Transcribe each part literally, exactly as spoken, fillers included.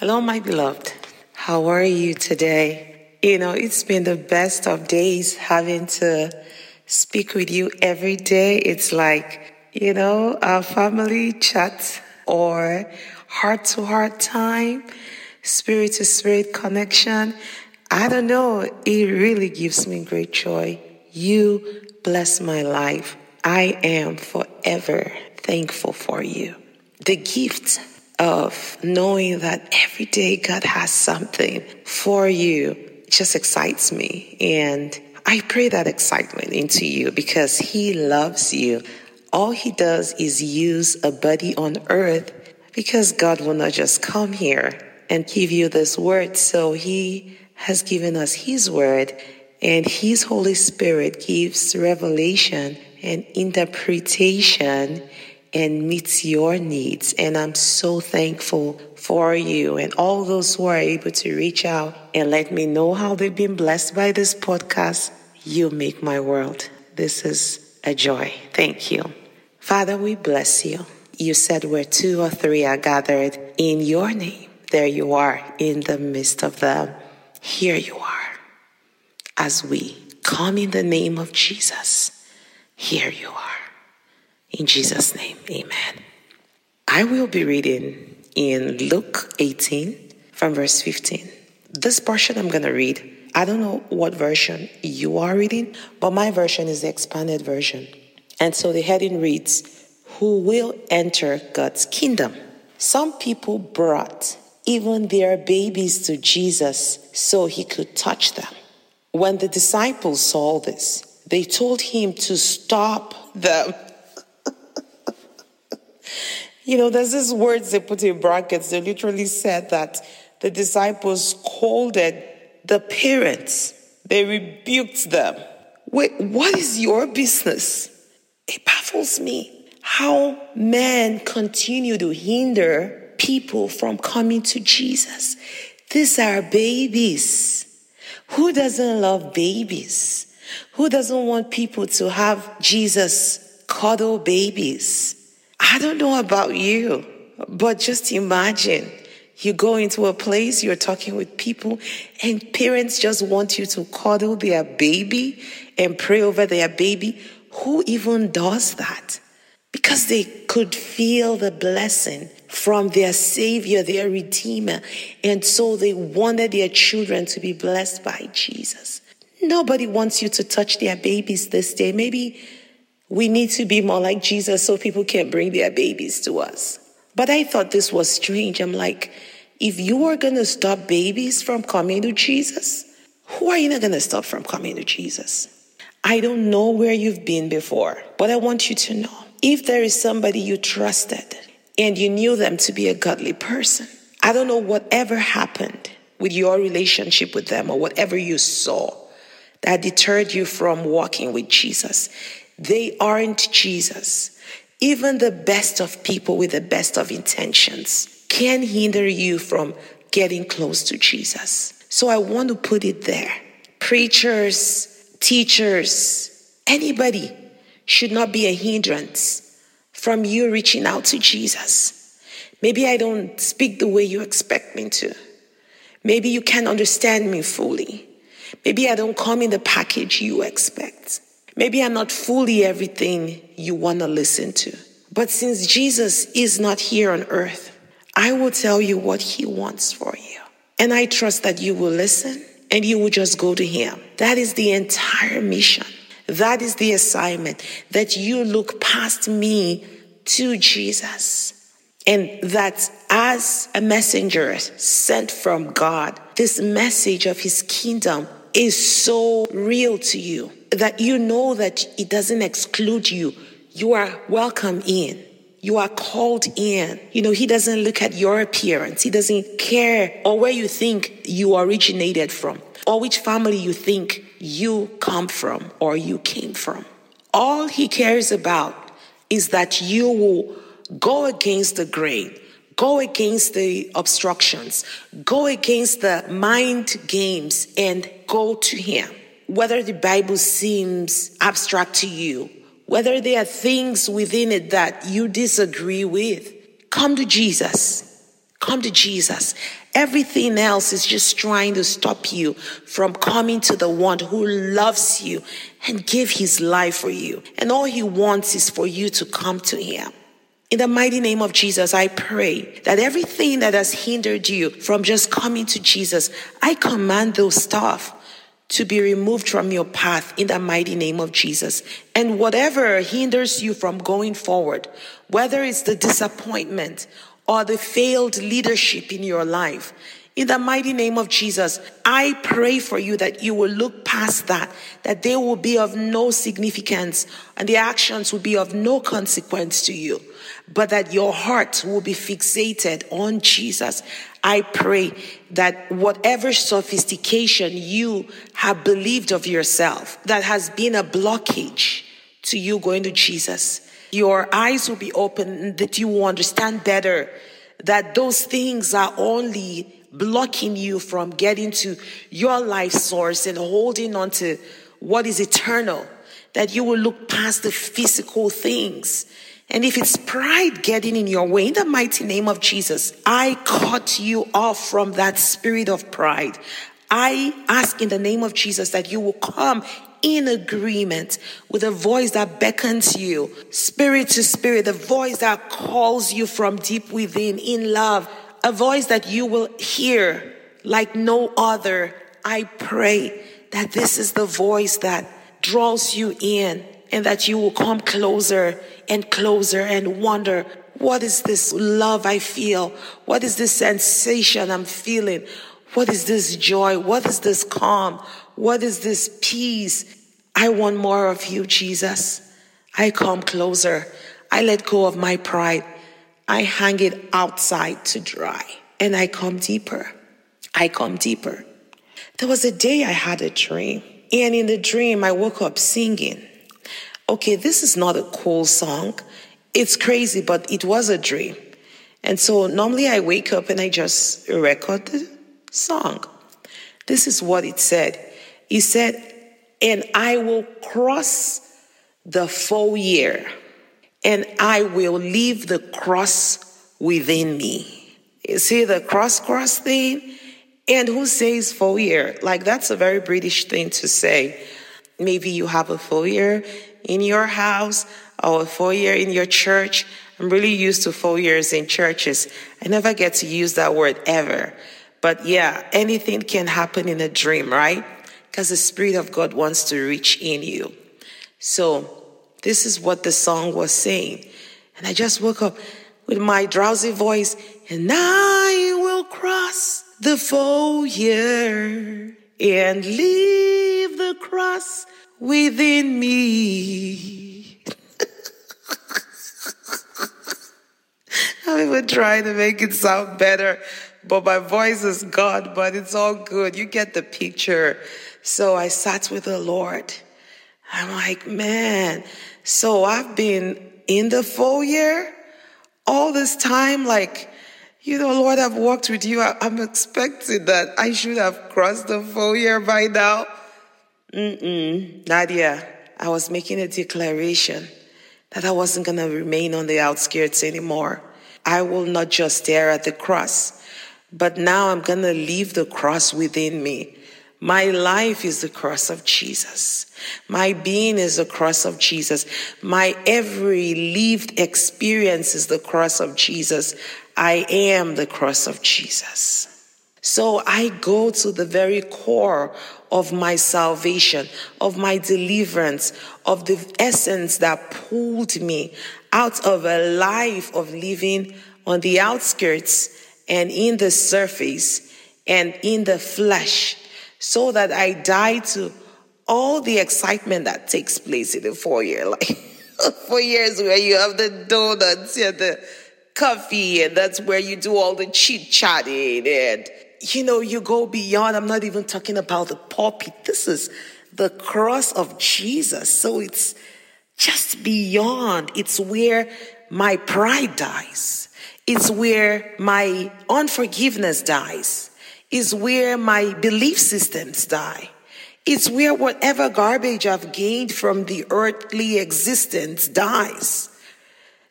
Hello, my beloved. How are you today? You know, it's been the best of days having to speak with you every day. It's like, you know, our family chat or heart-to-heart time, spirit-to-spirit connection. I don't know. It really gives me great joy. You bless my life. I am forever thankful for you. The gift of knowing that every day God has something for you just excites me. And I pray that excitement into you because He loves you. All He does is use a body on earth because God will not just come here and give you this word. So He has given us His word, and His Holy Spirit gives revelation and interpretation and meets your needs. And I'm so thankful for you and all those who are able to reach out and let me know how they've been blessed by this podcast. You make my world. This is a joy. Thank you. Father, we bless you. You said where two or three are gathered in your name, there you are in the midst of them. Here you are. As we come in the name of Jesus, here you are. In Jesus' name, amen. I will be reading in Luke eighteen from verse fifteen. This portion I'm going to read, I don't know what version you are reading, but my version is the expanded version. And so the heading reads, "Who will enter God's kingdom?" Some people brought even their babies to Jesus so he could touch them. When the disciples saw this, they told him to stop them. You know, there's these words they put in brackets. They literally said that the disciples scolded the parents. They rebuked them. Wait, what is your business? It baffles me how men continue to hinder people from coming to Jesus. These are babies. Who doesn't love babies? Who doesn't want people to have Jesus cuddle babies? I don't know about you, but just imagine you go into a place, you're talking with people, and parents just want you to cuddle their baby and pray over their baby. Who even does that? Because they could feel the blessing from their Savior, their Redeemer, and so they wanted their children to be blessed by Jesus. Nobody wants you to touch their babies this day. Maybe we need to be more like Jesus so people can bring their babies to us. But I thought this was strange. I'm like, if you are going to stop babies from coming to Jesus, who are you not going to stop from coming to Jesus? I don't know where you've been before, but I want you to know, if there is somebody you trusted and you knew them to be a godly person, I don't know whatever happened with your relationship with them or whatever you saw that deterred you from walking with Jesus. They aren't Jesus. Even the best of people with the best of intentions can hinder you from getting close to Jesus. So I want to put it there. Preachers, teachers, anybody should not be a hindrance from you reaching out to Jesus. Maybe I don't speak the way you expect me to. Maybe you can't understand me fully. Maybe I don't come in the package you expect. Maybe I'm not fully everything you want to listen to. But since Jesus is not here on earth, I will tell you what he wants for you. And I trust that you will listen and you will just go to him. That is the entire mission. That is the assignment, that you look past me to Jesus. And that as a messenger sent from God, this message of his kingdom is so real to you that you know that it doesn't exclude you. You are welcome in. You are called in. You know, he doesn't look at your appearance. He doesn't care or where you think you originated from or which family you think you come from or you came from. All he cares about is that you will go against the grain. Go against the obstructions. Go against the mind games and go to him. Whether the Bible seems abstract to you, whether there are things within it that you disagree with, come to Jesus. Come to Jesus Everything else is just trying to stop you from coming to the one who loves you and gave his life for you. And all he wants is for you to come to him. In the mighty name of Jesus, I pray that everything that has hindered you from just coming to Jesus, I command those stuff to be removed from your path in the mighty name of Jesus. And whatever hinders you from going forward, whether it's the disappointment or the failed leadership in your life, in the mighty name of Jesus, I pray for you that you will look past that, that they will be of no significance and the actions will be of no consequence to you, but that your heart will be fixated on Jesus. I pray that whatever sophistication you have believed of yourself that has been a blockage to you going to Jesus, your eyes will be open, that you will understand better that those things are only blocking you from getting to your life source and holding on to what is eternal, that you will look past the physical things. And if it's pride getting in your way, in the mighty name of Jesus, I cut you off from that spirit of pride. I ask in the name of Jesus that you will come in agreement with a voice that beckons you, spirit to spirit, the voice that calls you from deep within in love, a voice that you will hear like no other. I pray that this is the voice that draws you in and that you will come closer and closer and wonder, what is this love I feel? What is this sensation I'm feeling? What is this joy? What is this calm? What is this peace? I want more of you, Jesus. I come closer. I let go of my pride. I hang it outside to dry, and I come deeper. I come deeper. There was a day I had a dream, and in the dream I woke up singing. Okay, this is not a cool song. It's crazy, but it was a dream. And so normally I wake up and I just record the song. This is what it said. It said, and I will cross the full year. And I will leave the cross within me. You see the cross, cross thing? And who says full year? Like, that's a very British thing to say. Maybe you have a full year in your house or a full year in your church. I'm really used to full years in churches. I never get to use that word ever. But yeah, anything can happen in a dream, right? Because the Spirit of God wants to reach in you. So this is what the song was saying. And I just woke up with my drowsy voice. And I will cross the full year and leave the cross within me. I'm even trying to make it sound better, but my voice is gone, but it's all good. You get the picture. So I sat with the Lord. I'm like, man, so I've been in the full year all this time. Like, you know, Lord, I've walked with you. I, I'm expecting that I should have crossed the full year by now. Mm-mm, Nadia, I was making a declaration that I wasn't going to remain on the outskirts anymore. I will not just stare at the cross, but now I'm going to leave the cross within me. My life is the cross of Jesus. My being is the cross of Jesus. My every lived experience is the cross of Jesus. I am the cross of Jesus. So I go to the very core of my salvation, of my deliverance, of the essence that pulled me out of a life of living on the outskirts and in the surface and in the flesh, so that I die to all the excitement that takes place in the four-year life. Four years where you have the donuts and the coffee, and that's where you do all the chit-chatting. And, you know, you go beyond. I'm not even talking about the pulpit. This is the cross of Jesus. So it's just beyond. It's where my pride dies. It's where my unforgiveness dies. Is where my belief systems die. It's where whatever garbage I've gained from the earthly existence dies.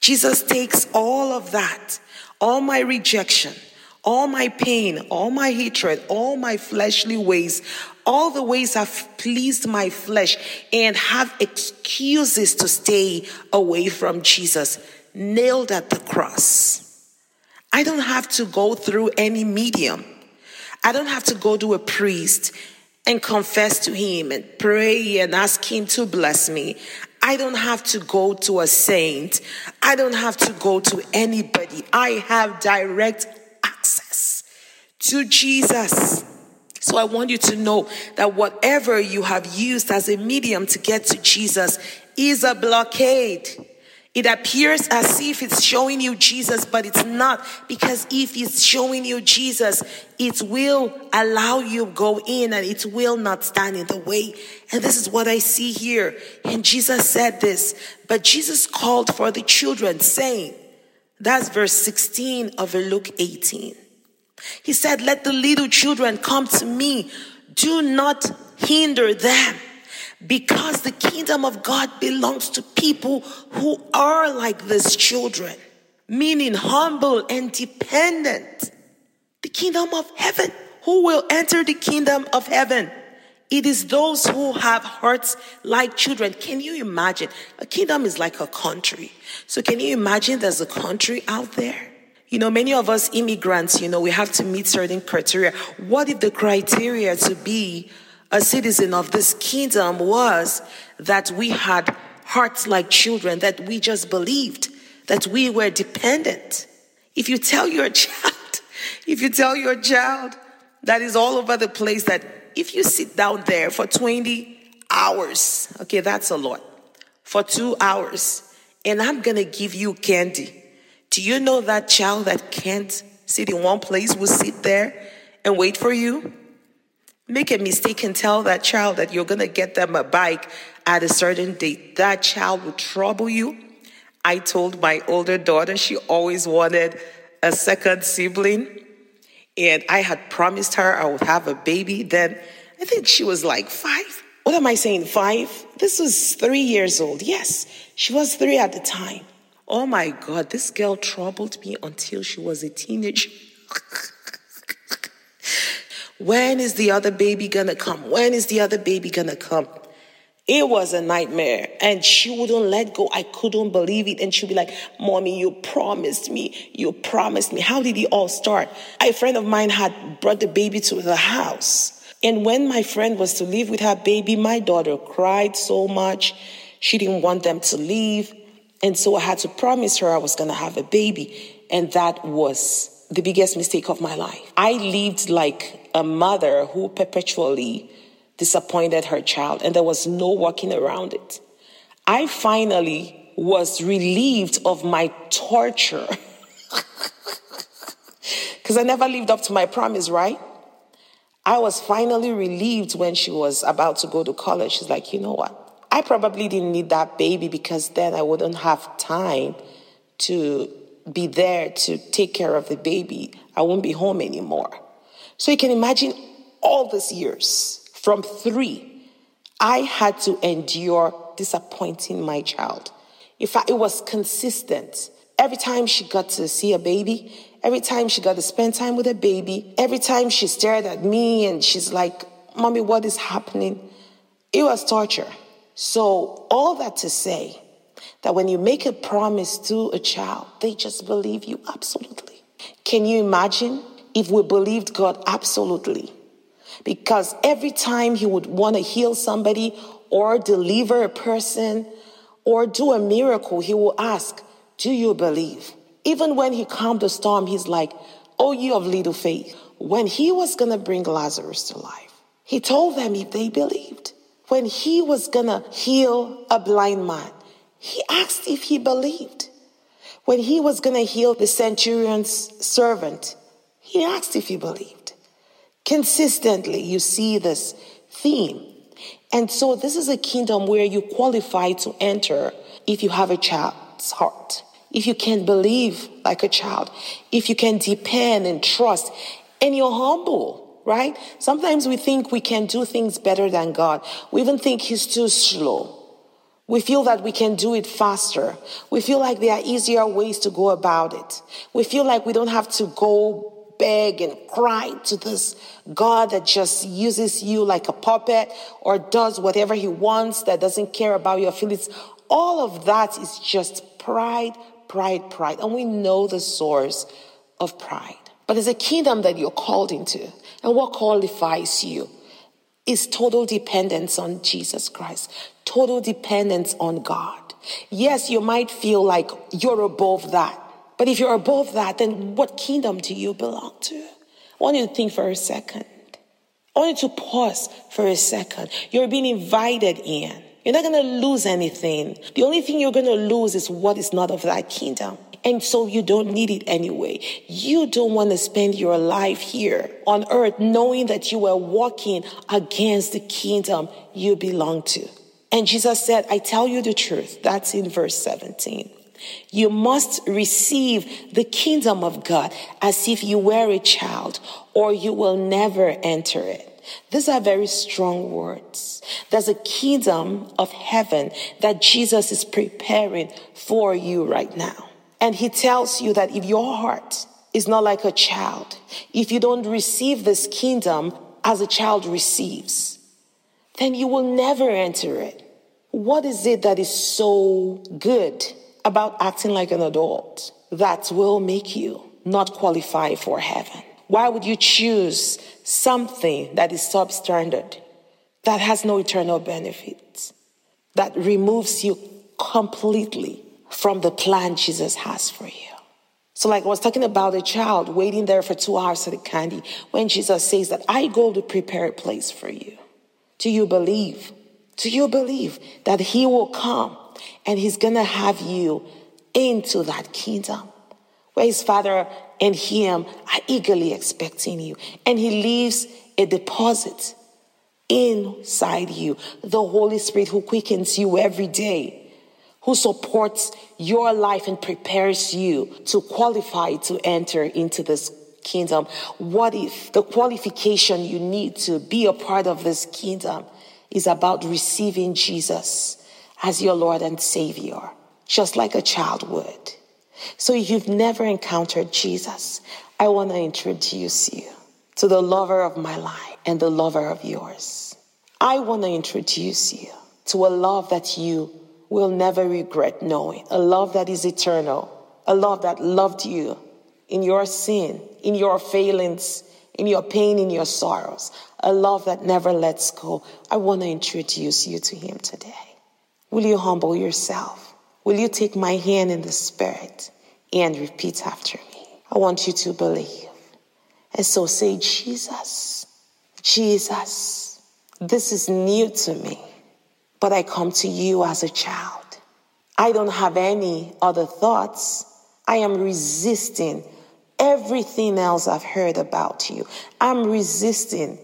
Jesus takes all of that, all my rejection, All my pain, all my hatred, all my fleshly ways, all the ways I've pleased my flesh and have excuses to stay away from Jesus, nailed at the cross. I don't have to go through any medium. I don't have to go to a priest and confess to him and pray and ask him to bless me. I don't have to go to a saint. I don't have to go to anybody. I have direct access to Jesus. So I want you to know that whatever you have used as a medium to get to Jesus is a blockade. It appears as if it's showing you Jesus, but it's not. Because if it's showing you Jesus, it will allow you go in and it will not stand in the way. And this is what I see here. And Jesus said this, but Jesus called for the children, saying, that's verse sixteen of Luke eighteen. He said, let the little children come to me. Do not hinder them, because the kingdom of God belongs to people who are like these children, meaning humble and dependent. The kingdom of heaven. Who will enter the kingdom of heaven? It is those who have hearts like children. Can you imagine? A kingdom is like a country. So can you imagine there's a country out there? You know, many of us immigrants, you know, we have to meet certain criteria. What if the criteria to be a citizen of this kingdom was that we had hearts like children, that we just believed, that we were dependent? If you tell your child, if you tell your child that is all over the place that if you sit down there for twenty hours, okay, that's a lot, for two hours, and I'm going to give you candy. Do you know that child that can't sit in one place will sit there and wait for you? Make a mistake and tell that child that you're going to get them a bike at a certain date. That child will trouble you. I told my older daughter she always wanted a second sibling. And I had promised her I would have a baby. Then I think she was like five. What am I saying, five? This was three years old. Yes, she was three at the time. Oh my God, this girl troubled me until she was a teenager. When is the other baby gonna come? When is the other baby gonna come? It was a nightmare, and she wouldn't let go. I couldn't believe it. And she'd be like, Mommy, you promised me. You promised me. How did it all start? A friend of mine had brought the baby to the house. And when my friend was to leave with her baby, my daughter cried so much. She didn't want them to leave. And so I had to promise her I was gonna have a baby. And that was the biggest mistake of my life. I lived like a mother who perpetually disappointed her child, and there was no working around it. I finally was relieved of my torture because I never lived up to my promise, right? I was finally relieved when she was about to go to college. She's like, you know what? I probably didn't need that baby because then I wouldn't have time to be there to take care of the baby. I won't be home anymore. So you can imagine all these years from three, I had to endure disappointing my child. In fact, it was consistent. Every time she got to see a baby, every time she got to spend time with a baby, every time she stared at me and she's like, Mommy, what is happening? It was torture. So all that to say, that when you make a promise to a child, they just believe you absolutely. Can you imagine if we believed God absolutely? Because every time he would want to heal somebody or deliver a person or do a miracle, he will ask, do you believe? Even when he calmed the storm, he's like, oh, you of little faith. When he was going to bring Lazarus to life, he told them if they believed. When he was going to heal a blind man, he asked if he believed. When he was going to heal the centurion's servant, he asked if he believed. Consistently, you see this theme. And so this is a kingdom where you qualify to enter if you have a child's heart, if you can believe like a child, if you can depend and trust, and you're humble, right? Sometimes we think we can do things better than God. We even think he's too slow. We feel that we can do it faster. We feel like there are easier ways to go about it. We feel like we don't have to go beg and cry to this God that just uses you like a puppet or does whatever he wants, that doesn't care about your feelings. All of that is just pride, pride, pride. And we know the source of pride. But there's a kingdom that you're called into. And what qualifies you is total dependence on Jesus Christ, total dependence on God. Yes, you might feel like you're above that. But if you're above that, then what kingdom do you belong to? I want you to think for a second. I want you to pause for a second. You're being invited in. You're not going to lose anything. The only thing you're going to lose is what is not of that kingdom. And so you don't need it anyway. You don't want to spend your life here on earth knowing that you were walking against the kingdom you belong to. And Jesus said, I tell you the truth. That's in verse seventeen. You must receive the kingdom of God as if you were a child, or you will never enter it. These are very strong words. There's a kingdom of heaven that Jesus is preparing for you right now. And he tells you that if your heart is not like a child, if you don't receive this kingdom as a child receives, then you will never enter it. What is it that is so good about acting like an adult that will make you not qualify for heaven? Why would you choose something that is substandard, that has no eternal benefits, that removes you completely from the plan Jesus has for you? So like I was talking about a child waiting there for two hours for the candy, when Jesus says that I go to prepare a place for you. Do you believe? Do you believe that he will come and he's going to have you into that kingdom where his Father and him are eagerly expecting you? And he leaves a deposit inside you, the Holy Spirit who quickens you every day, who supports your life and prepares you to qualify to enter into this kingdom. What if the qualification you need to be a part of this kingdom is about receiving Jesus as your Lord and Savior, just like a child would? So if you've never encountered Jesus, I want to introduce you to the lover of my life and the lover of yours. I want to introduce you to a love that you will never regret knowing, a love that is eternal, a love that loved you in your sin, in your failings, in your pain, in your sorrows, a love that never lets go. I want to introduce you to him today. Will you humble yourself? Will you take my hand in the Spirit and repeat after me? I want you to believe. And so say, Jesus, Jesus, this is new to me, but I come to you as a child. I don't have any other thoughts. I am resisting everything else I've heard about you. I'm resisting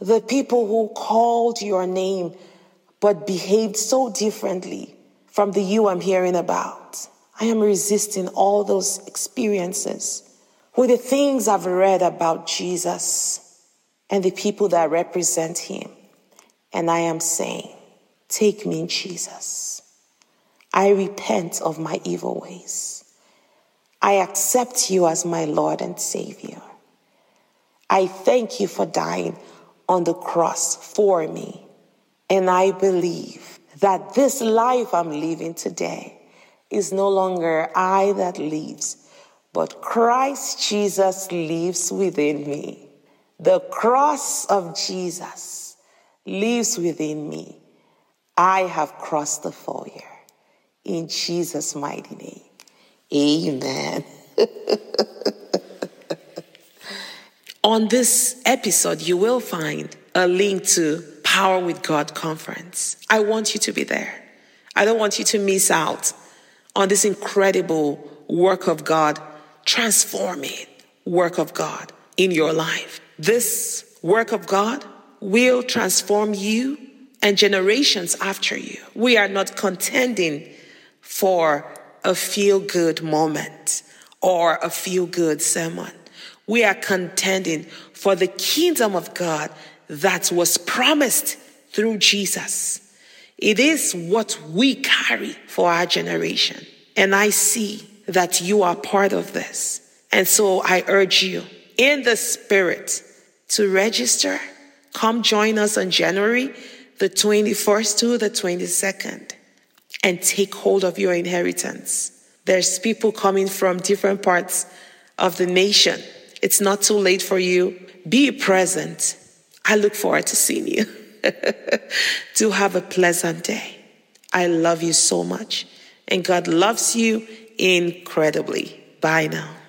the people who called your name but behaved so differently from the you I'm hearing about. I am resisting all those experiences with the things I've read about Jesus and the people that represent him. And I am saying, take me, Jesus. I repent of my evil ways. I accept you as my Lord and Savior. I thank you for dying on the cross for me. And I believe that this life I'm living today is no longer I that lives, but Christ Jesus lives within me. The cross of Jesus lives within me. I have crossed the foyer in Jesus' mighty name. Amen. On this episode, you will find a link to Power with God conference. I want you to be there. I don't want you to miss out on this incredible work of God, transforming work of God in your life. This work of God will transform you and generations after you. We are not contending for a feel-good moment or a feel-good sermon. We are contending for the kingdom of God that was promised through Jesus. It is what we carry for our generation. And I see that you are part of this. And so I urge you in the Spirit. To register, come join us on January the twenty-first to the twenty-second and take hold of your inheritance. There's people coming from different parts of the nation. It's not too late for you. Be present. I look forward to seeing you. Do have a pleasant day. I love you so much. And God loves you incredibly. Bye now.